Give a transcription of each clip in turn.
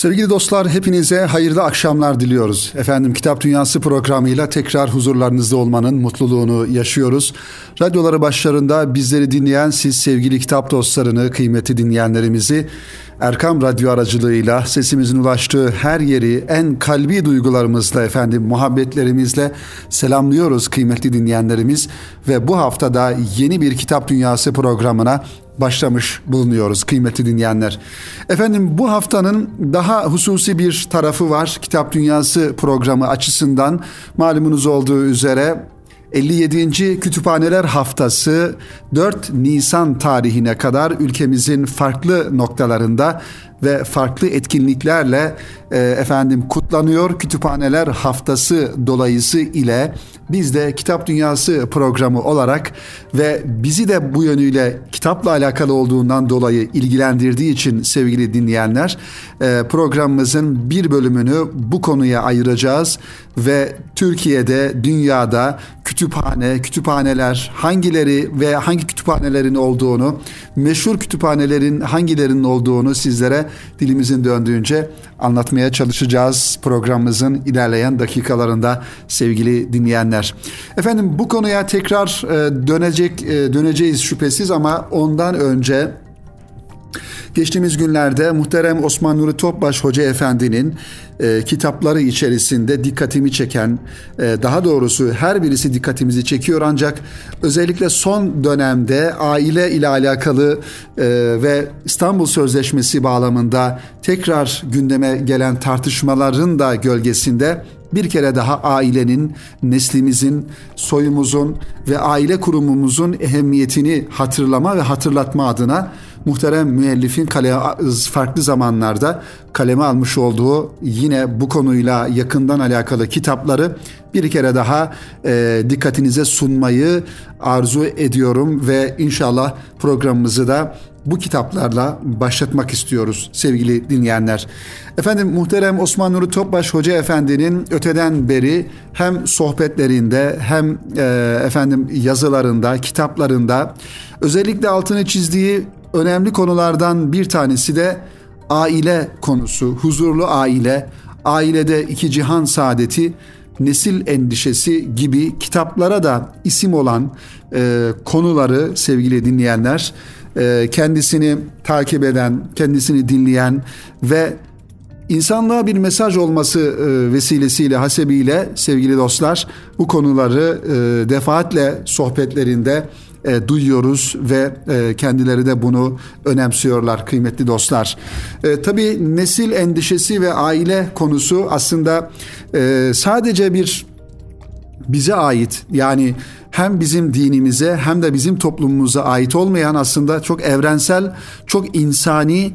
Sevgili dostlar, hepinize hayırlı akşamlar diliyoruz. Efendim, Kitap Dünyası programıyla tekrar huzurlarınızda olmanın mutluluğunu yaşıyoruz. Radyoları başlarında bizleri dinleyen siz sevgili kitap dostlarını, kıymetli dinleyenlerimizi Erkam Radyo aracılığıyla sesimizin ulaştığı her yeri en kalbi duygularımızla, efendim, muhabbetlerimizle selamlıyoruz kıymetli dinleyenlerimiz ve bu haftada yeni bir Kitap Dünyası programına başlamış bulunuyoruz kıymetli dinleyenler. Efendim, bu haftanın daha hususi bir tarafı var. Kitap Dünyası programı açısından malumunuz olduğu üzere 57. Kütüphaneler Haftası 4 Nisan tarihine kadar ülkemizin farklı noktalarında ve farklı etkinliklerle kutlanıyor. Kütüphaneler Haftası dolayısıyla biz de Kitap Dünyası programı olarak ve bizi de bu yönüyle kitapla alakalı olduğundan dolayı ilgilendirdiği için sevgili dinleyenler, programımızın bir bölümünü bu konuya ayıracağız ve Türkiye'de, dünyada kütüphaneler hangileri ve hangi kütüphanelerin olduğunu, meşhur kütüphanelerin hangilerinin olduğunu sizlere dilimizin döndüğünce anlatmaya çalışacağız programımızın ilerleyen dakikalarında sevgili dinleyenler. Efendim, bu konuya tekrar döneceğiz şüphesiz ama ondan önce geçtiğimiz günlerde muhterem Osman Nuri Topbaş Hoca Efendi'nin kitapları içerisinde dikkatimi çeken, daha doğrusu her birisi dikkatimizi çekiyor ancak özellikle son dönemde aile ile alakalı ve İstanbul Sözleşmesi bağlamında tekrar gündeme gelen tartışmaların da gölgesinde bir kere daha ailenin, neslimizin, soyumuzun ve aile kurumumuzun ehemmiyetini hatırlama ve hatırlatma adına muhterem müellifin farklı zamanlarda kaleme almış olduğu yine bu konuyla yakından alakalı kitapları bir kere daha dikkatinize sunmayı arzu ediyorum ve inşallah programımızı da bu kitaplarla başlatmak istiyoruz sevgili dinleyenler. Efendim, muhterem Osman Nuri Topbaş Hoca Efendi'nin öteden beri hem sohbetlerinde hem yazılarında, kitaplarında özellikle altını çizdiği önemli konulardan bir tanesi de aile konusu, huzurlu aile, ailede iki cihan saadeti, nesil endişesi gibi kitaplara da isim olan konuları sevgili dinleyenler, kendisini takip eden, kendisini dinleyen ve insanlığa bir mesaj olması vesilesiyle, hasebiyle sevgili dostlar bu konuları defaatle sohbetlerinde duyuyoruz ve kendileri de bunu önemsiyorlar kıymetli dostlar. Tabii nesil endişesi ve aile konusu aslında sadece bir bize ait, yani hem bizim dinimize hem de bizim toplumumuza ait olmayan, aslında çok evrensel, çok insani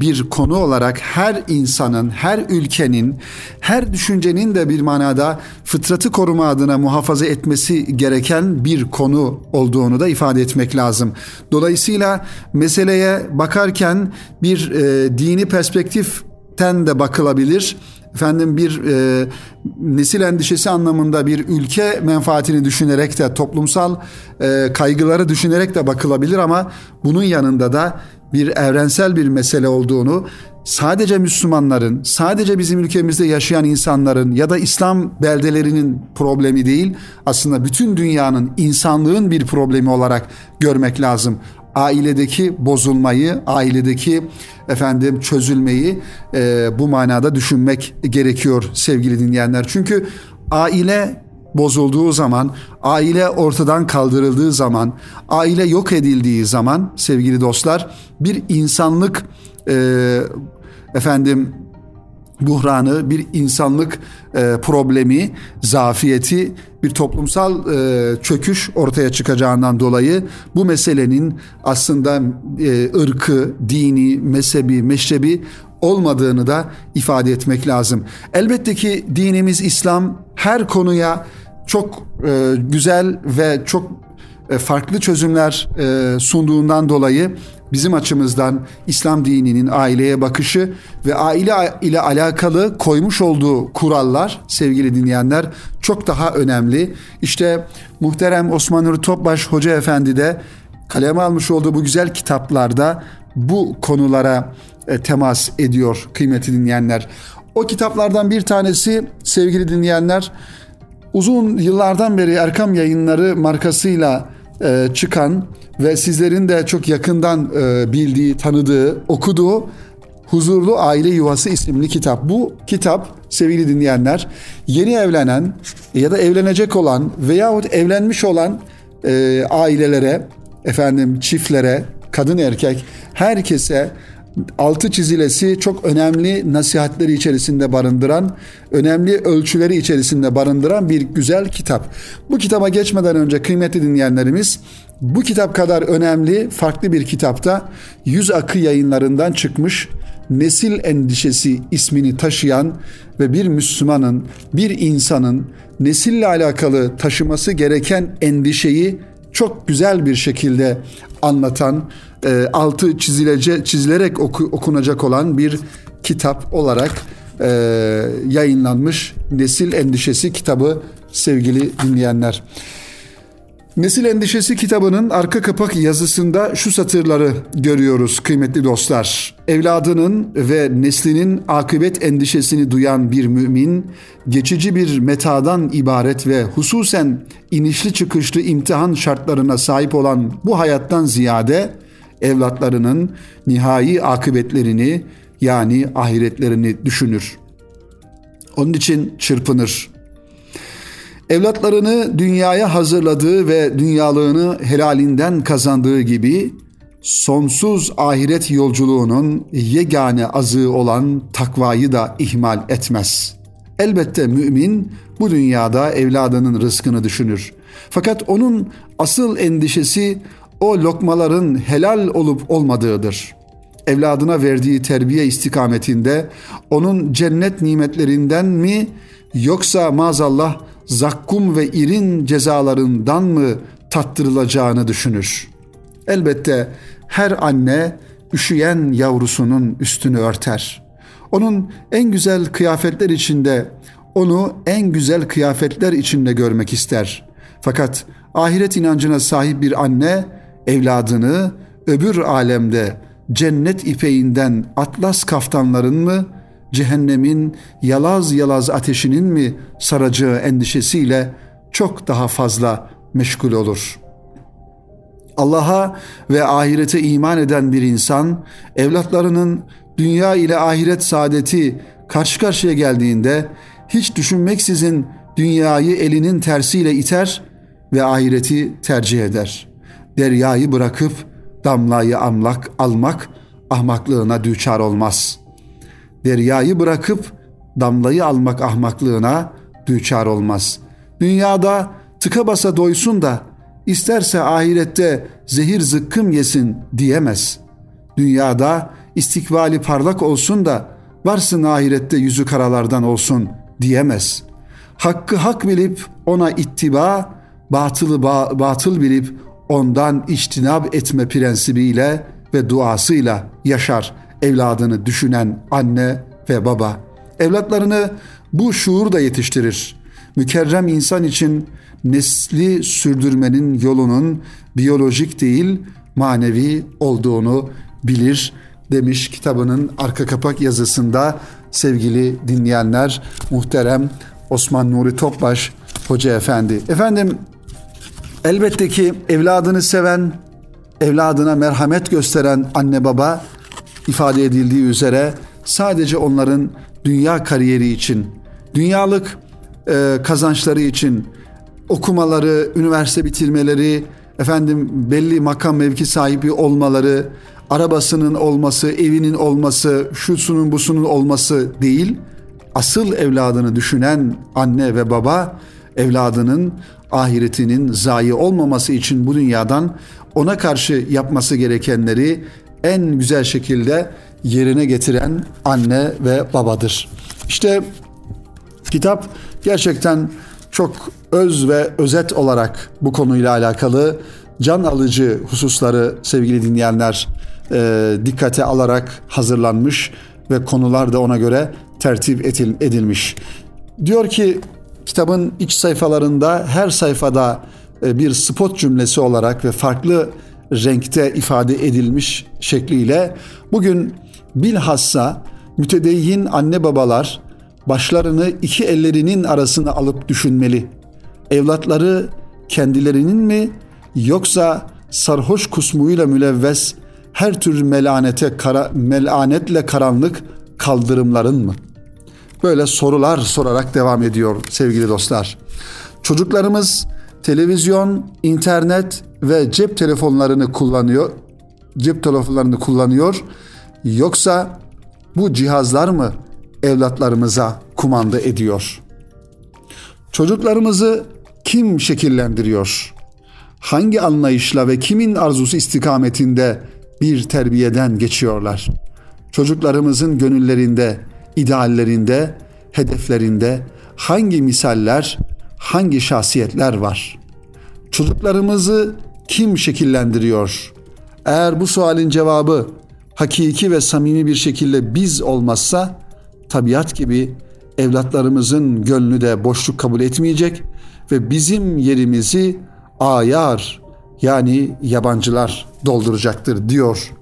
bir konu olarak her insanın, her ülkenin, her düşüncenin de bir manada fıtratı koruma adına muhafaza etmesi gereken bir konu olduğunu da ifade etmek lazım. Dolayısıyla meseleye bakarken bir dini perspektiften de bakılabilir. Efendim, bir nesil endişesi anlamında bir ülke menfaatini düşünerek de, toplumsal kaygıları düşünerek de bakılabilir ama bunun yanında da bir evrensel bir mesele olduğunu, sadece Müslümanların, sadece bizim ülkemizde yaşayan insanların ya da İslam beldelerinin problemi değil, aslında bütün dünyanın, insanlığın bir problemi olarak görmek lazım. Ailedeki bozulmayı, ailedeki çözülmeyi bu manada düşünmek gerekiyor sevgili dinleyenler. Çünkü aile bozulduğu zaman, aile ortadan kaldırıldığı zaman, aile yok edildiği zaman sevgili dostlar bir insanlık buhranı, bir insanlık problemi, zafiyeti, bir toplumsal çöküş ortaya çıkacağından dolayı bu meselenin aslında ırkı, dini, mezhebi, meşrebi olmadığını da ifade etmek lazım. Elbette ki dinimiz İslam her konuya çok güzel ve çok farklı çözümler sunduğundan dolayı bizim açımızdan İslam dininin aileye bakışı ve aile ile alakalı koymuş olduğu kurallar sevgili dinleyenler çok daha önemli. İşte muhterem Osman Nuri Topbaş Hoca Efendi de kaleme almış olduğu bu güzel kitaplarda bu konulara temas ediyor kıymetli dinleyenler. O kitaplardan bir tanesi sevgili dinleyenler, uzun yıllardan beri Erkam Yayınları markasıyla çıkan ve sizlerin de çok yakından bildiği, tanıdığı, okuduğu Huzurlu Aile Yuvası isimli kitap. Bu kitap sevgili dinleyenler, yeni evlenen ya da evlenecek olan veyahut evlenmiş olan ailelere, çiftlere, kadın erkek herkese altı çizilesi çok önemli nasihatleri içerisinde barındıran, önemli ölçüleri içerisinde barındıran bir güzel kitap. Bu kitaba geçmeden önce kıymetli dinleyenlerimiz, bu kitap kadar önemli farklı bir kitapta Yüz Akı Yayınlarından çıkmış Nesil Endişesi ismini taşıyan ve bir Müslümanın, bir insanın nesille alakalı taşıması gereken endişeyi çok güzel bir şekilde anlatan, altı çizilerek okunacak olan bir kitap olarak yayınlanmış Nesil Endişesi kitabı sevgili dinleyenler. Nesil Endişesi kitabının arka kapak yazısında şu satırları görüyoruz kıymetli dostlar. Evladının ve neslinin akıbet endişesini duyan bir mümin, geçici bir metadan ibaret ve hususen inişli çıkışlı imtihan şartlarına sahip olan bu hayattan ziyade evlatlarının nihai akıbetlerini, yani ahiretlerini düşünür. Onun için çırpınır. Evlatlarını dünyaya hazırladığı ve dünyalığını helalinden kazandığı gibi sonsuz ahiret yolculuğunun yegane azığı olan takvayı da ihmal etmez. Elbette mümin bu dünyada evladının rızkını düşünür. Fakat onun asıl endişesi o lokmaların helal olup olmadığıdır. Evladına verdiği terbiye istikametinde onun cennet nimetlerinden mi, yoksa maazallah zakkum ve irin cezalarından mı tattırılacağını düşünür. Elbette her anne üşüyen yavrusunun üstünü örter. Onun en güzel kıyafetler içinde, onu en güzel kıyafetler içinde görmek ister. Fakat ahiret inancına sahip bir anne evladını öbür alemde cennet ipeğinden atlas kaftanların mı, cehennemin yalaz yalaz ateşinin mi saracağı endişesiyle çok daha fazla meşgul olur. Allah'a ve ahirete iman eden bir insan, evlatlarının dünya ile ahiret saadeti karşı karşıya geldiğinde hiç düşünmeksizin dünyayı elinin tersiyle iter ve ahireti tercih eder. Deryayı bırakıp damlayı almak ahmaklığına düçar olmaz. Deryayı bırakıp damlayı almak ahmaklığına düçar olmaz. Dünyada tıka basa doysun da isterse ahirette zehir zıkkım yesin diyemez. Dünyada istikbali parlak olsun da varsın ahirette yüzü karalardan olsun diyemez. Hakkı hak bilip ona ittiba, batılı batıl bilip ondan içtinab etme prensibiyle ve duasıyla yaşar evladını düşünen anne ve baba. Evlatlarını bu şuurda yetiştirir. Mükerrem insan için nesli sürdürmenin yolunun biyolojik değil manevi olduğunu bilir demiş kitabının arka kapak yazısında sevgili dinleyenler muhterem Osman Nuri Topbaş Hoca Efendi. Efendim, elbette ki evladını seven, evladına merhamet gösteren anne baba, ifade edildiği üzere sadece onların dünya kariyeri için, dünyalık kazançları için, okumaları, üniversite bitirmeleri, belli makam mevki sahibi olmaları, arabasının olması, evinin olması, şusunun busunun olması değil, asıl evladını düşünen anne ve baba, evladının ahiretinin zayi olmaması için bu dünyadan ona karşı yapması gerekenleri en güzel şekilde yerine getiren anne ve babadır. İşte kitap gerçekten çok öz ve özet olarak bu konuyla alakalı can alıcı hususları sevgili dinleyenler dikkate alarak hazırlanmış ve konular da ona göre tertip edilmiş. Diyor ki kitabın iç sayfalarında her sayfada bir spot cümlesi olarak ve farklı renkte ifade edilmiş şekliyle bugün Bilhassa mütedeyyin anne babalar başlarını iki ellerinin arasına alıp düşünmeli. Evlatları kendilerinin mi yoksa sarhoş kusmuyla mülevves her tür melanetle karanlık kaldırımların mı? Böyle sorular sorarak devam ediyor sevgili dostlar. Çocuklarımız televizyon, internet ve cep telefonlarını kullanıyor. Yoksa bu cihazlar mı evlatlarımıza kumanda ediyor? Çocuklarımızı kim şekillendiriyor? Hangi anlayışla ve kimin arzusu istikametinde bir terbiyeden geçiyorlar? Çocuklarımızın gönüllerinde, ideallerinde, hedeflerinde hangi misaller, hangi şahsiyetler var? Çocuklarımızı kim şekillendiriyor? Eğer bu sualin cevabı hakiki ve samimi bir şekilde biz olmazsa, tabiat gibi evlatlarımızın gönlü de boşluk kabul etmeyecek ve bizim yerimizi ayar, yani yabancılar dolduracaktır diyor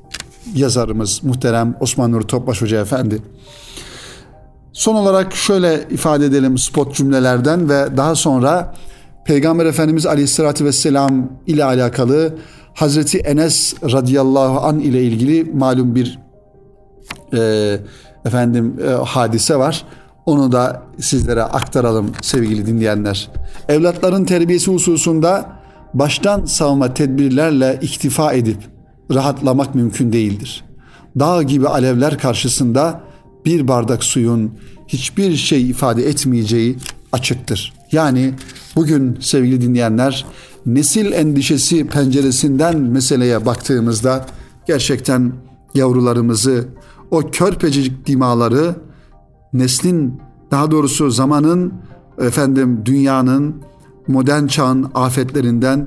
yazarımız muhterem Osman Nuri Topbaş Hoca Efendi. Son olarak şöyle ifade edelim spot cümlelerden ve daha sonra Peygamber Efendimiz Aleyhisselatü Vesselam ile alakalı Hazreti Enes radıyallahu anh ile ilgili malum bir hadise var. Onu da sizlere aktaralım sevgili dinleyenler. Evlatların terbiyesi hususunda baştan savma tedbirlerle iktifa edip rahatlamak mümkün değildir. Dağ gibi alevler karşısında bir bardak suyun hiçbir şey ifade etmeyeceği açıktır. Yani bugün sevgili dinleyenler, nesil endişesi penceresinden meseleye baktığımızda gerçekten yavrularımızı, o körpecik dimaları neslin, daha doğrusu zamanın, dünyanın, modern çağın afetlerinden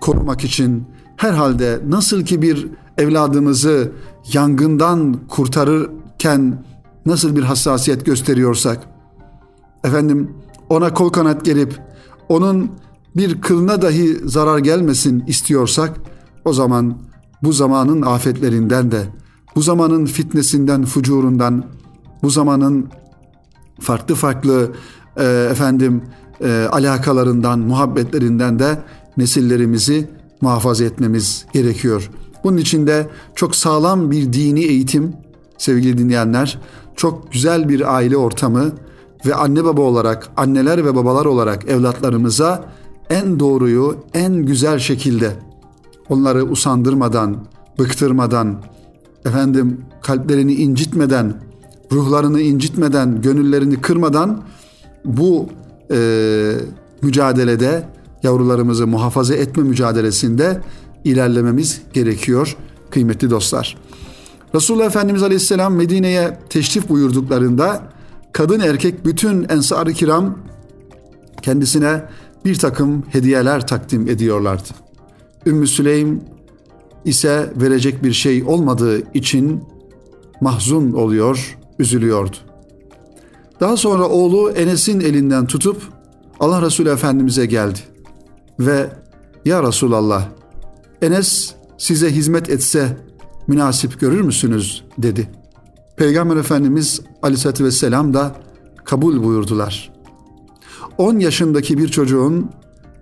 korumak için herhalde nasıl ki bir evladımızı yangından kurtarırken nasıl bir hassasiyet gösteriyorsak, ona kol kanat gerip onun bir kılına dahi zarar gelmesin istiyorsak, o zaman bu zamanın afetlerinden de, bu zamanın fitnesinden, fucurundan, bu zamanın farklı farklı alakalarından, muhabbetlerinden de nesillerimizi muhafaza etmemiz gerekiyor. Bunun için de çok sağlam bir dini eğitim sevgili dinleyenler, çok güzel bir aile ortamı ve anne baba olarak, anneler ve babalar olarak evlatlarımıza en doğruyu, en güzel şekilde, onları usandırmadan, bıktırmadan, kalplerini incitmeden, ruhlarını incitmeden, gönüllerini kırmadan bu mücadelede, yavrularımızı muhafaza etme mücadelesinde ilerlememiz gerekiyor kıymetli dostlar. Resulullah Efendimiz Aleyhisselam Medine'ye teşrif buyurduklarında kadın erkek bütün Ensar-ı Kiram kendisine bir takım hediyeler takdim ediyorlardı. Ümmü Süleym ise verecek bir şey olmadığı için mahzun oluyor, üzülüyordu. Daha sonra oğlu Enes'in elinden tutup Allah Resulü Efendimiz'e geldi ve "Ya Resulallah, Enes size hizmet etse münasip görür müsünüz?" dedi. Peygamber Efendimiz Aleyhisselatü Vesselam da kabul buyurdular. 10 yaşındaki bir çocuğun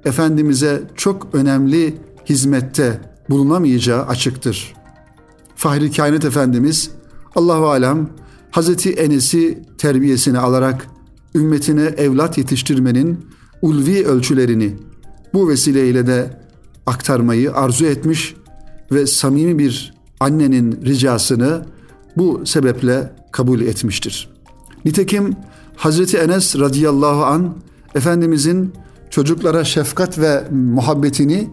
Efendimiz'e çok önemli hizmette bulunamayacağı açıktır. Fahri Kainat Efendimiz Allahu alem Hazreti Enes'i terbiyesine alarak ümmetine evlat yetiştirmenin ulvi ölçülerini bu vesileyle de aktarmayı arzu etmiş ve samimi bir annenin ricasını bu sebeple kabul etmiştir. Nitekim Hazreti Enes radıyallahu an Efendimizin çocuklara şefkat ve muhabbetini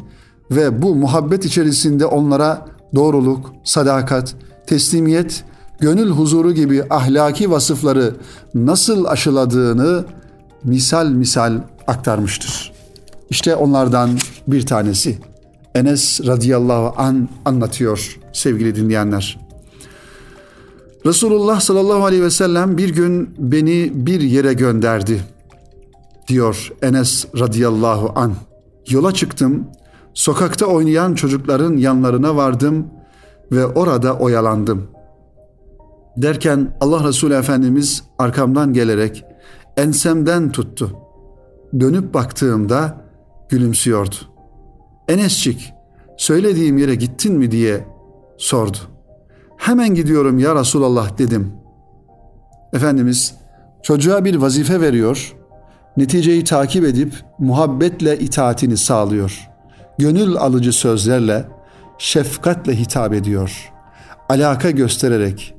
ve bu muhabbet içerisinde onlara doğruluk, sadakat, teslimiyet, gönül huzuru gibi ahlaki vasıfları nasıl aşıladığını misal aktarmıştır. İşte onlardan bir tanesi Enes radıyallahu an anlatıyor sevgili dinleyenler. Resulullah sallallahu aleyhi ve sellem bir gün beni bir yere gönderdi diyor Enes radıyallahu an. Yola çıktım, sokakta oynayan çocukların yanlarına vardım ve orada oyalandım. Derken Allah Resulü Efendimiz arkamdan gelerek ensemden tuttu. Dönüp baktığımda gülümsüyordu. "Enescik, söylediğim yere gittin mi?" diye sordu. "Hemen gidiyorum ya Resulallah" dedim. Efendimiz çocuğa bir vazife veriyor, neticeyi takip edip muhabbetle itaatini sağlıyor. Gönül alıcı sözlerle, şefkatle hitap ediyor. Alaka göstererek,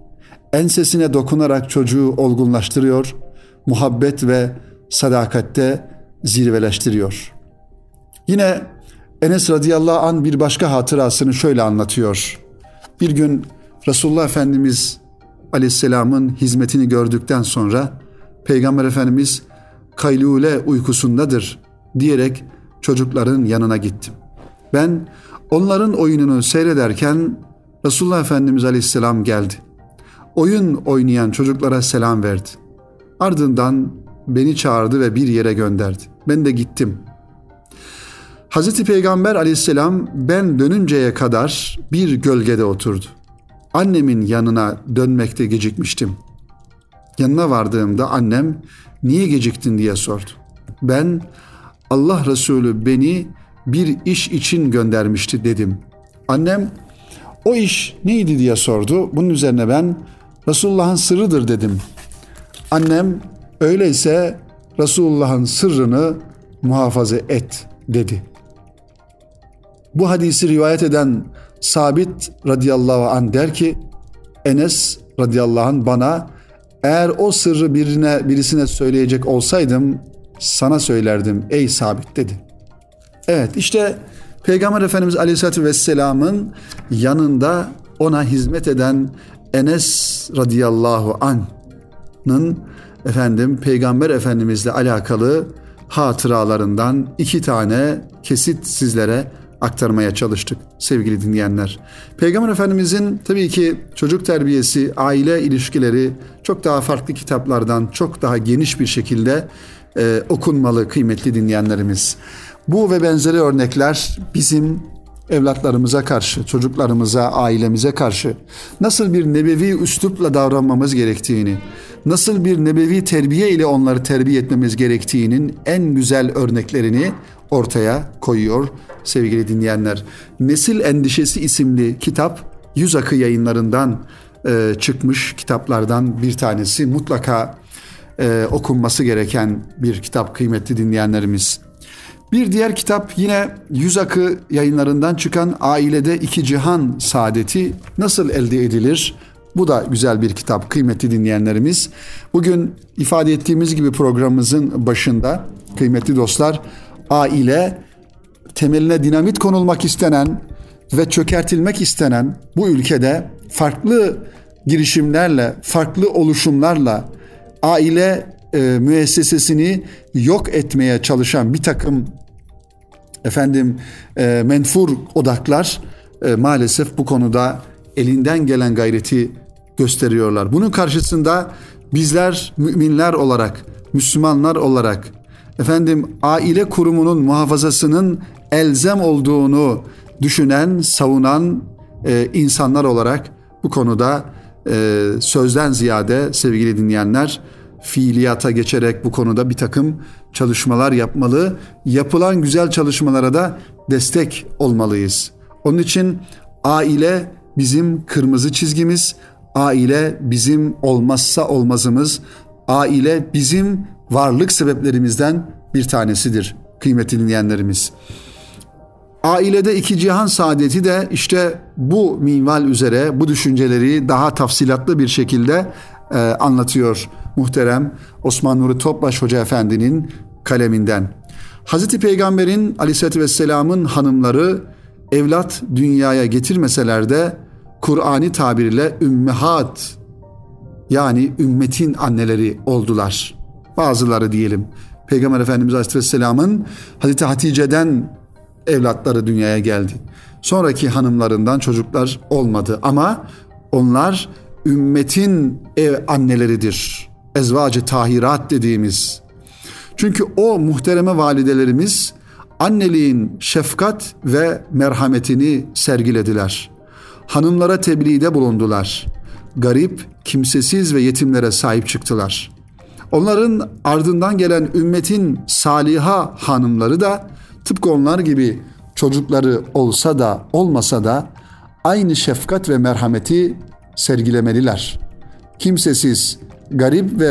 ensesine dokunarak çocuğu olgunlaştırıyor, muhabbet ve sadakatte zirveleştiriyor. Yine Enes radıyallahu anh bir başka hatırasını şöyle anlatıyor. Bir gün Resulullah Efendimiz aleyhisselamın hizmetini gördükten sonra Peygamber Efendimiz kaylule uykusundadır diyerek çocukların yanına gittim. Ben onların oyununu seyrederken Resulullah Efendimiz aleyhisselam geldi. Oyun oynayan çocuklara selam verdi. Ardından beni çağırdı ve bir yere gönderdi. Ben de gittim. Hazreti Peygamber aleyhisselam ben dönünceye kadar bir gölgede oturdu. Annemin yanına dönmekte gecikmiştim. Yanına vardığımda annem "Niye geciktin?" diye sordu. Ben "Allah Resulü beni bir iş için göndermişti" dedim. Annem "O iş neydi?" diye sordu. Bunun üzerine ben "Resulullah'ın sırrıdır" dedim. Annem "Öyleyse Resulullah'ın sırrını muhafaza et" dedi. Bu hadisi rivayet eden Sabit radıyallahu anh der ki, Enes radıyallahu anh bana "Eğer o sırrı birisine söyleyecek olsaydım sana söylerdim ey Sabit" dedi. Evet, işte Peygamber Efendimiz Aleyhisselatü Vesselam'ın yanında ona hizmet eden Enes radıyallahu anh'ın Peygamber Efendimizle alakalı hatıralarından iki tane kesit sizlere aktarmaya çalıştık sevgili dinleyenler. Peygamber Efendimizin tabii ki çocuk terbiyesi, aile ilişkileri çok daha farklı kitaplardan çok daha geniş bir şekilde okunmalı kıymetli dinleyenlerimiz. Bu ve benzeri örnekler bizim evlatlarımıza karşı, çocuklarımıza, ailemize karşı nasıl bir nebevi üslupla davranmamız gerektiğini, nasıl bir nebevi terbiye ile onları terbiye etmemiz gerektiğinin en güzel örneklerini ortaya koyuyor sevgili dinleyenler. Nesil Endişesi isimli kitap Yüz Akı Yayınları'ndan çıkmış kitaplardan bir tanesi. Mutlaka okunması gereken bir kitap kıymetli dinleyenlerimiz. Bir diğer kitap yine Yüz Akı Yayınları'ndan çıkan Ailede İki Cihan Saadeti Nasıl Elde Edilir? Bu da güzel bir kitap kıymetli dinleyenlerimiz. Bugün ifade ettiğimiz gibi programımızın başında kıymetli dostlar, aile temeline dinamit konulmak istenen ve çökertilmek istenen bu ülkede farklı girişimlerle, farklı oluşumlarla aile müessesesini yok etmeye çalışan bir takım menfur odaklar maalesef bu konuda elinden gelen gayreti gösteriyorlar. Bunun karşısında bizler müminler olarak, Müslümanlar olarak aile kurumunun muhafazasının elzem olduğunu düşünen, savunan insanlar olarak bu konuda sözden ziyade sevgili dinleyenler fiiliyata geçerek bu konuda bir takım çalışmalar yapmalı. Yapılan güzel çalışmalara da destek olmalıyız. Onun için aile bizim kırmızı çizgimiz, aile bizim olmazsa olmazımız, aile bizim varlık sebeplerimizden bir tanesidir kıymetli dinleyenlerimiz. Ailede iki cihan saadeti de işte bu minval üzere bu düşünceleri daha tafsilatlı bir şekilde anlatıyor muhterem Osman Nuri Topbaş Hoca Efendi'nin kaleminden. Hazreti Peygamber'in Aleyhisselatü Vesselam'ın hanımları evlat dünyaya getirmeseler de Kur'ani tabirle ümmehat yani ümmetin anneleri oldular. Bazıları diyelim. Peygamber Efendimiz Aleyhisselam'ın Hazreti Hatice'den evlatları dünyaya geldi. Sonraki hanımlarından çocuklar olmadı ama onlar ümmetin ev anneleridir. Ezvacı tahirat dediğimiz. Çünkü o muhtereme validelerimiz anneliğin şefkat ve merhametini sergilediler. Hanımlara tebliğde bulundular. garip, kimsesiz ve yetimlere sahip çıktılar. Onların ardından gelen ümmetin Saliha hanımları da tıpkı onlar gibi çocukları olsa da olmasa da aynı şefkat ve merhameti sergilemeliler. Kimsesiz, garip ve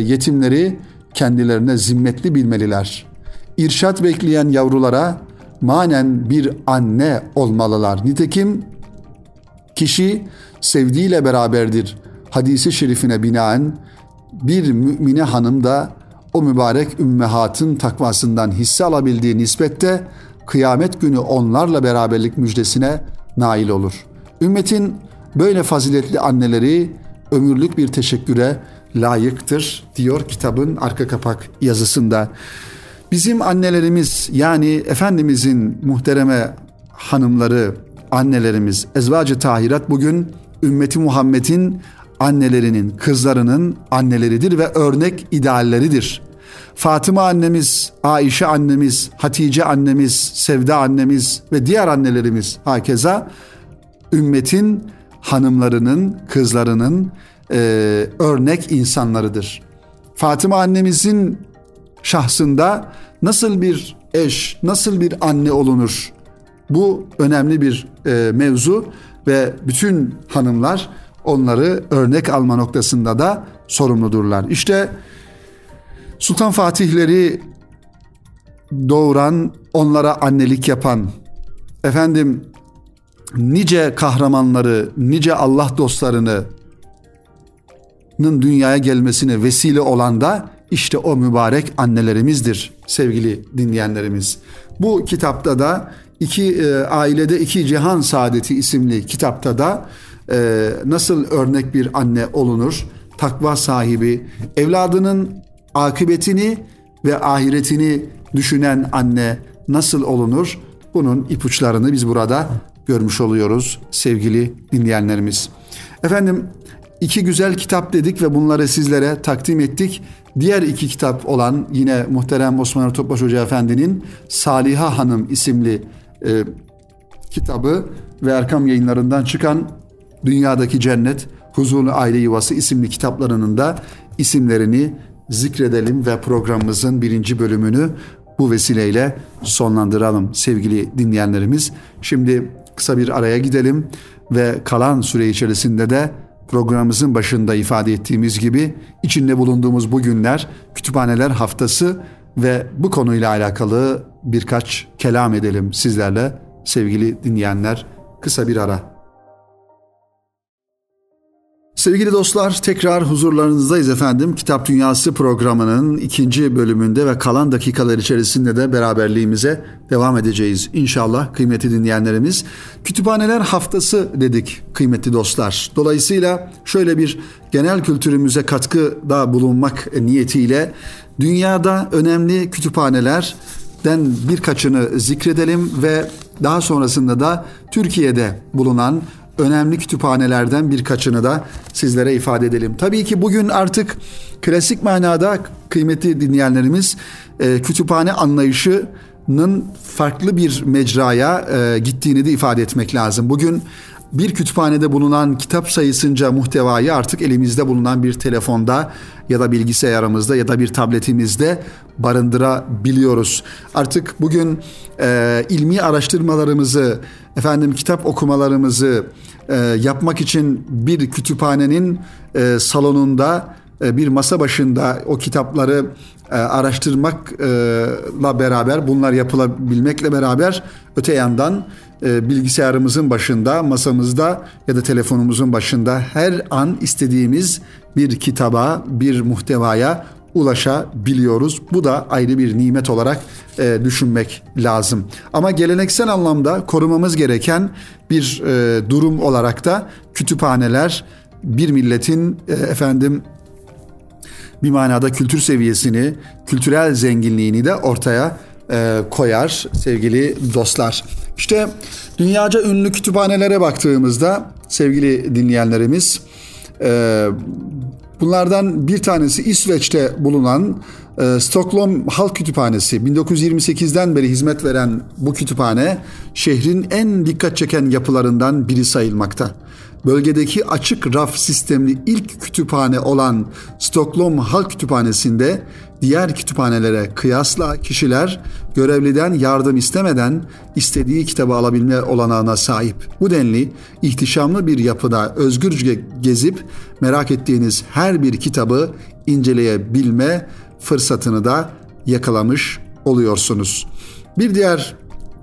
yetimleri kendilerine zimmetli bilmeliler. İrşat bekleyen yavrulara manen bir anne olmalılar. Nitekim kişi sevdiğiyle beraberdir hadisi şerifine binaen bir mümine hanım da o mübarek ümmehatın takvasından hisse alabildiği nispette kıyamet günü onlarla beraberlik müjdesine nail olur. Ümmetin böyle faziletli anneleri ömürlük bir teşekküre layıktır diyor kitabın arka kapak yazısında. Bizim annelerimiz, yani Efendimizin muhtereme hanımları, annelerimiz, ezvacı tahirat bugün ümmeti Muhammed'in annelerinin, kızlarının anneleridir ve örnek idealleridir. Fatıma annemiz, Aişe annemiz, Hatice annemiz, Sevda annemiz ve diğer annelerimiz hakeza ümmetin hanımlarının, kızlarının örnek insanlarıdır. Fatıma annemizin şahsında nasıl bir eş, nasıl bir anne olunur? Bu önemli bir mevzu ve bütün hanımlar onları örnek alma noktasında da sorumludurlar. İşte Sultan Fatihleri doğuran, onlara annelik yapan, efendim nice kahramanları, nice Allah dostlarının dünyaya gelmesine vesile olan da işte o mübarek annelerimizdir sevgili dinleyenlerimiz. Bu kitapta da Ailede İki Cihan Saadeti isimli kitapta da nasıl örnek bir anne olunur, takva sahibi, evladının akıbetini ve ahiretini düşünen anne nasıl olunur, bunun ipuçlarını biz burada görmüş oluyoruz sevgili dinleyenlerimiz. Efendim, iki güzel kitap dedik ve bunları sizlere takdim ettik. Diğer iki kitap olan yine muhterem Osman Nuri Topbaş Hoca Efendi'nin Saliha Hanım isimli kitabı ve Erkam Yayınları'ndan çıkan Dünyadaki Cennet, Huzurlu Aile Yuvası isimli kitaplarının da isimlerini zikredelim ve programımızın birinci bölümünü bu vesileyle sonlandıralım sevgili dinleyenlerimiz. Şimdi kısa bir araya gidelim ve kalan süre içerisinde de programımızın başında ifade ettiğimiz gibi içinde bulunduğumuz bu günler Kütüphaneler Haftası ve bu konuyla alakalı birkaç kelam edelim sizlerle sevgili dinleyenler. Kısa bir ara. Sevgili dostlar, tekrar huzurlarınızdayız efendim. Kitap Dünyası programının ikinci bölümünde ve kalan dakikalar içerisinde de beraberliğimize devam edeceğiz İnşallah kıymetli dinleyenlerimiz. Kütüphaneler Haftası dedik kıymetli dostlar. Dolayısıyla şöyle bir genel kültürümüze katkıda bulunmak niyetiyle dünyada önemli kütüphanelerden birkaçını zikredelim ve daha sonrasında da Türkiye'de bulunan önemli kütüphanelerden birkaçını da sizlere ifade edelim. Tabii ki bugün artık klasik manada kıymetli dinleyenlerimiz kütüphane anlayışının farklı bir mecraya gittiğini de ifade etmek lazım. Bugün bir kütüphanede bulunan kitap sayısınca muhtevayı artık elimizde bulunan bir telefonda ya da bilgisayarımızda ya da bir tabletimizde barındırabiliyoruz. Artık bugün ilmi araştırmalarımızı, kitap okumalarımızı yapmak için bir kütüphanenin salonunda, bir masa başında o kitapları araştırmakla beraber, bunlar yapılabilmekle beraber öte yandan bilgisayarımızın başında, masamızda ya da telefonumuzun başında her an istediğimiz bir kitaba, bir muhtevaya ulaşabiliyoruz. Bu da ayrı bir nimet olarak düşünmek lazım. Ama geleneksel anlamda korumamız gereken bir durum olarak da kütüphaneler bir milletin bir manada kültür seviyesini, kültürel zenginliğini de ortaya koyar sevgili dostlar. İşte dünyaca ünlü kütüphanelere baktığımızda sevgili dinleyenlerimiz, bunlardan bir tanesi İsveç'te bulunan Stockholm Halk Kütüphanesi. 1928'den beri hizmet veren bu kütüphane şehrin en dikkat çeken yapılarından biri sayılmakta. bölgedeki açık raf sistemli ilk kütüphane olan Stockholm Halk Kütüphanesi'nde diğer kütüphanelere kıyasla kişiler görevliden yardım istemeden istediği kitabı alabilme olanağına sahip. Bu denli ihtişamlı bir yapıda özgürce gezip merak ettiğiniz her bir kitabı inceleyebilme fırsatını da yakalamış oluyorsunuz. Bir diğer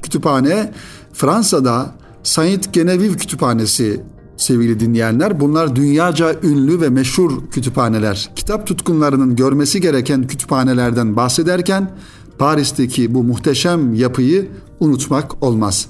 kütüphane Fransa'da Saint Genevieve Kütüphanesi. Sevgili dinleyenler, bunlar dünyaca ünlü ve meşhur kütüphaneler. Kitap tutkunlarının görmesi gereken kütüphanelerden bahsederken Paris'teki bu muhteşem yapıyı unutmak olmaz.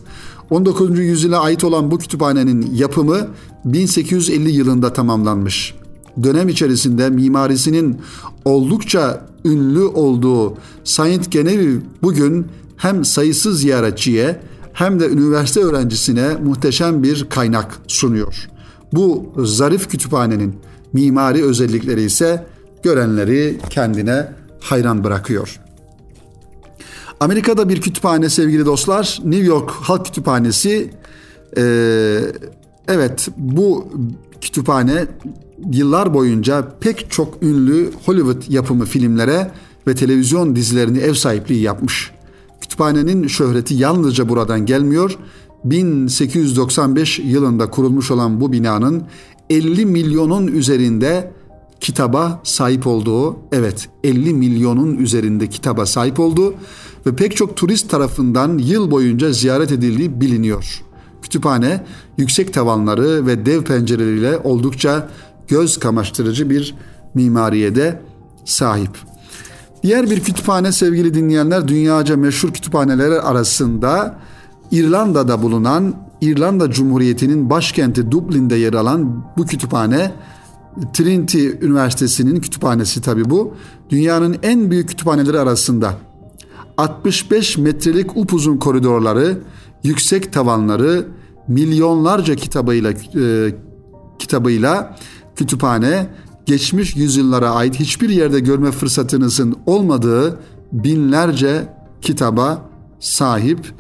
19. yüzyıla ait olan bu kütüphanenin yapımı 1850 yılında tamamlanmış. Dönem içerisinde mimarisinin oldukça ünlü olduğu Saint Genevieve bugün hem sayısız ziyaretçiye hem de üniversite öğrencisine muhteşem bir kaynak sunuyor. Bu zarif kütüphanenin mimari özellikleri ise görenleri kendine hayran bırakıyor. Amerika'da bir kütüphane sevgili dostlar, New York Halk Kütüphanesi. Evet, bu kütüphane yıllar boyunca pek çok ünlü Hollywood yapımı filmlere ve televizyon dizilerine ev sahipliği yapmış. Kütüphanenin şöhreti yalnızca buradan gelmiyor. 1895 yılında kurulmuş olan bu binanın 50 milyonun üzerinde kitaba sahip olduğu, evet 50 milyonun üzerinde kitaba sahip olduğu ve pek çok turist tarafından yıl boyunca ziyaret edildiği biliniyor. Kütüphane yüksek tavanları ve dev pencereleriyle oldukça göz kamaştırıcı bir mimariye de sahip. Diğer bir kütüphane sevgili dinleyenler, dünyaca meşhur kütüphaneleri arasında İrlanda'da bulunan, İrlanda Cumhuriyeti'nin başkenti Dublin'de yer alan bu kütüphane, Trinity Üniversitesi'nin kütüphanesi tabii bu, dünyanın en büyük kütüphaneleri arasında. 65 metrelik upuzun koridorları, yüksek tavanları, milyonlarca kitabıyla kütüphane, geçmiş yüzyıllara ait hiçbir yerde görme fırsatınızın olmadığı binlerce kitaba sahip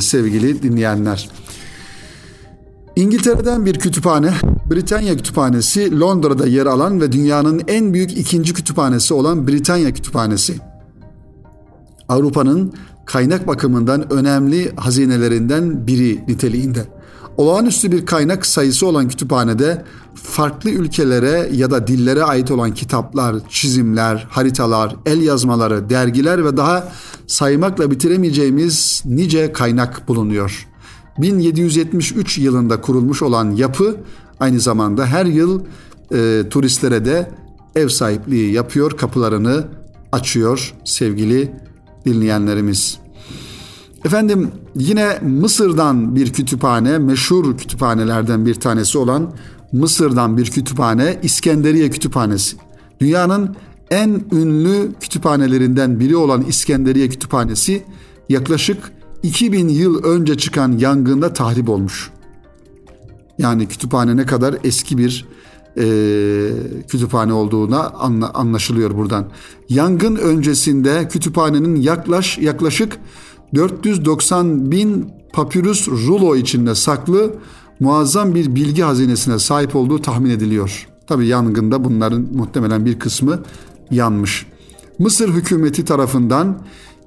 sevgili dinleyenler. İngiltere'den bir kütüphane, Britanya Kütüphanesi, Londra'da yer alan ve dünyanın en büyük ikinci kütüphanesi olan Britanya Kütüphanesi. Avrupa'nın kaynak bakımından önemli hazinelerinden biri niteliğinde. Olağanüstü bir kaynak sayısı olan kütüphanede farklı ülkelere ya da dillere ait olan kitaplar, çizimler, haritalar, el yazmaları, dergiler ve daha saymakla bitiremeyeceğimiz nice kaynak bulunuyor. 1773 yılında kurulmuş olan yapı aynı zamanda her yıl turistlere de ev sahipliği yapıyor, kapılarını açıyor sevgili dinleyenlerimiz. Efendim, yine Mısır'dan bir kütüphane, meşhur kütüphanelerden bir tanesi olan Mısır'dan bir kütüphane, İskenderiye Kütüphanesi. Dünyanın en ünlü kütüphanelerinden biri olan İskenderiye Kütüphanesi yaklaşık 2000 yıl önce çıkan yangında tahrip olmuş. Yani kütüphane ne kadar eski bir kütüphane olduğuna anlaşılıyor buradan. Yangın öncesinde kütüphanenin yaklaşık 490 bin papirüs rulo içinde saklı muazzam bir bilgi hazinesine sahip olduğu tahmin ediliyor. Tabii yangında bunların muhtemelen bir kısmı yanmış. Mısır hükümeti tarafından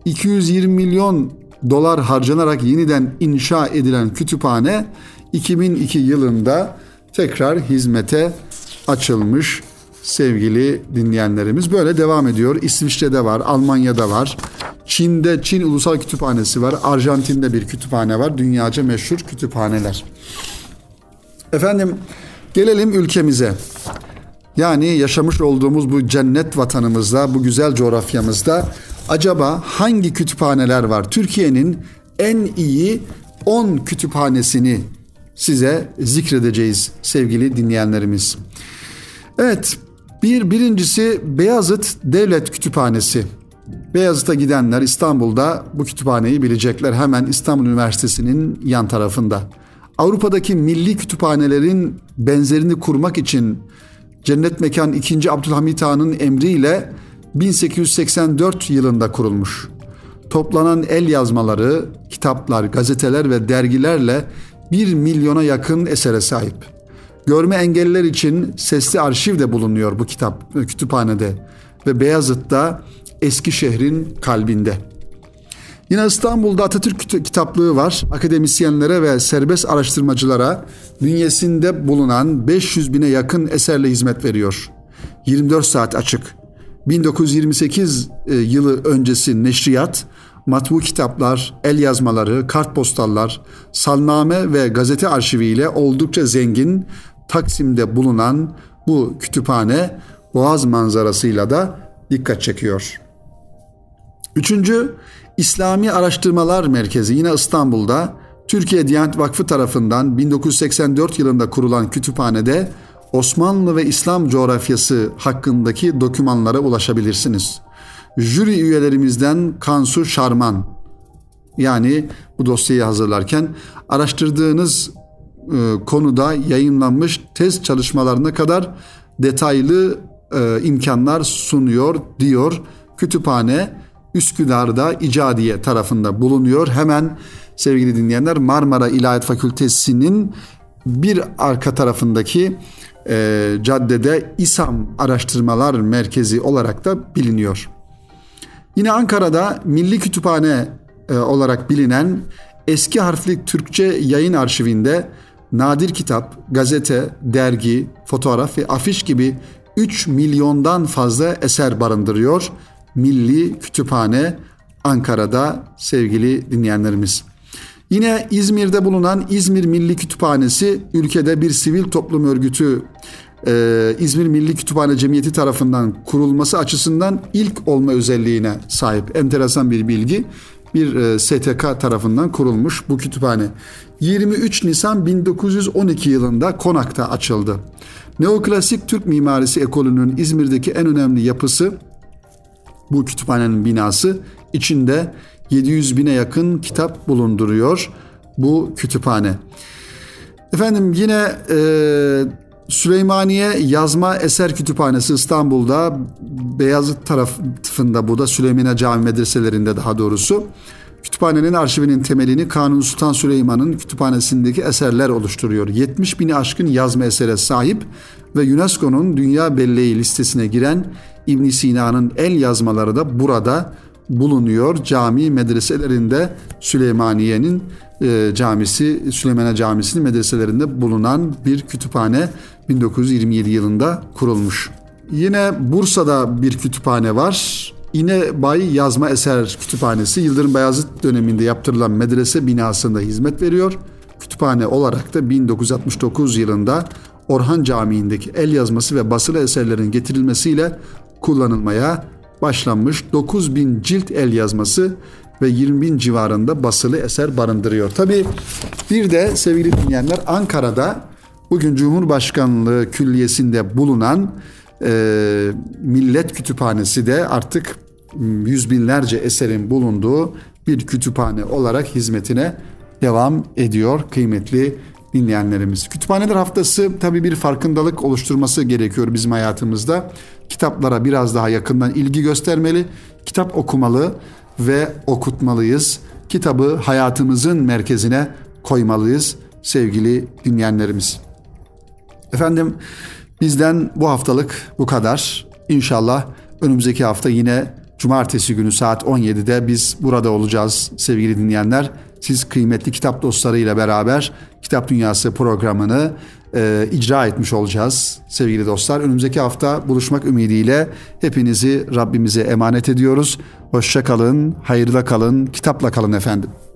220 milyon dolar harcanarak yeniden inşa edilen kütüphane 2002 yılında tekrar hizmete açılmış sevgili dinleyenlerimiz. Böyle devam ediyor. İsviçre'de var, Almanya'da var. Çin'de Çin Ulusal Kütüphanesi var. Arjantin'de bir kütüphane var. Dünyaca meşhur kütüphaneler. Efendim, gelelim ülkemize. Yani yaşamış olduğumuz bu cennet vatanımızda, bu güzel coğrafyamızda acaba hangi kütüphaneler var? Türkiye'nin en iyi 10 kütüphanesini size zikredeceğiz sevgili dinleyenlerimiz. Evet, birincisi Beyazıt Devlet Kütüphanesi. Beyazıt'a gidenler İstanbul'da bu kütüphaneyi bilecekler. Hemen İstanbul Üniversitesi'nin yan tarafında. Avrupa'daki milli kütüphanelerin benzerini kurmak için Cennet Mekan 2. Abdülhamit Han'ın emriyle 1884 yılında kurulmuş. Toplanan el yazmaları, kitaplar, gazeteler ve dergilerle 1 milyona yakın esere sahip. Görme engelliler için sesli arşiv de bulunuyor bu kütüphanede ve Beyazıt'ta eski şehrin kalbinde. Yine İstanbul'da Atatürk Kitaplığı var. Akademisyenlere ve serbest araştırmacılara bünyesinde bulunan 500 bine yakın eserle hizmet veriyor. 24 saat açık. 1928 yılı öncesi neşriyat, matbu kitaplar, el yazmaları, kartpostallar, salname ve gazete arşiviyle oldukça zengin Taksim'de bulunan bu kütüphane Boğaz manzarasıyla da dikkat çekiyor. 3. İslami Araştırmalar Merkezi yine İstanbul'da Türkiye Diyanet Vakfı tarafından 1984 yılında kurulan kütüphanede Osmanlı ve İslam coğrafyası hakkındaki dokümanlara ulaşabilirsiniz. Jüri üyelerimizden Kansu Şarman, yani bu dosyayı hazırlarken araştırdığınız konuda yayınlanmış tez çalışmalarına kadar detaylı imkanlar sunuyor diyor. Kütüphane Üsküdar'da İcadiye tarafında bulunuyor. Hemen sevgili dinleyenler, Marmara İlahiyat Fakültesi'nin bir arka tarafındaki caddede İSAM Araştırmalar Merkezi olarak da biliniyor. Yine Ankara'da Milli Kütüphane olarak bilinen Eski Harfli Türkçe Yayın Arşivinde nadir kitap, gazete, dergi, fotoğraf ve afiş gibi 3 milyondan fazla eser barındırıyor Milli Kütüphane Ankara'da sevgili dinleyenlerimiz. Yine İzmir'de bulunan İzmir Milli Kütüphanesi ülkede bir sivil toplum örgütü İzmir Milli Kütüphane Cemiyeti tarafından kurulması açısından ilk olma özelliğine sahip. Enteresan bir bilgi. Bir STK tarafından kurulmuş bu kütüphane. 23 Nisan 1912 yılında Konak'ta açıldı. Neoklasik Türk mimarisi ekolünün İzmir'deki en önemli yapısı bu kütüphanenin binası. İçinde 700 bine yakın kitap bulunduruyor bu kütüphane. Efendim yine Süleymaniye Yazma Eser Kütüphanesi İstanbul'da Beyazıt tarafında, bu da Süleymaniye Cami medreselerinde daha doğrusu. Kütüphanenin arşivinin temelini Kanuni Sultan Süleyman'ın kütüphanesindeki eserler oluşturuyor. 70 bini aşkın yazma esere sahip ve UNESCO'nun Dünya Belleği listesine giren İbn Sina'nın el yazmaları da burada bulunuyor. Cami medreselerinde Süleymaniye'nin camisi, Süleymaniye Camisi'nin medreselerinde bulunan bir kütüphane 1927 yılında kurulmuş. Yine Bursa'da bir kütüphane var. İne Bayi Yazma Eser Kütüphanesi Yıldırım Beyazıt döneminde yaptırılan medrese binasında hizmet veriyor. Kütüphane olarak da 1969 yılında Orhan Camii'ndeki el yazması ve basılı eserlerin getirilmesiyle kullanılmaya başlanmış. 9.000 cilt el yazması ve 20.000 civarında basılı eser barındırıyor. Tabii bir de sevgili dinleyenler, Ankara'da bugün Cumhurbaşkanlığı Külliyesi'nde bulunan Millet Kütüphanesi de artık yüz binlerce eserin bulunduğu bir kütüphane olarak hizmetine devam ediyor kıymetli dinleyenlerimiz. Kütüphaneler Haftası tabii bir farkındalık oluşturması gerekiyor bizim hayatımızda. Kitaplara biraz daha yakından ilgi göstermeli, kitap okumalı ve okutmalıyız. Kitabı hayatımızın merkezine koymalıyız sevgili dinleyenlerimiz. Efendim bizden bu haftalık bu kadar. İnşallah önümüzdeki hafta yine cumartesi günü saat 17'de biz burada olacağız sevgili dinleyenler. Siz kıymetli kitap dostlarıyla beraber Kitap Dünyası programını icra etmiş olacağız sevgili dostlar. Önümüzdeki hafta buluşmak ümidiyle hepinizi Rabbimize emanet ediyoruz. Hoşça kalın, hayırla kalın, kitapla kalın efendim.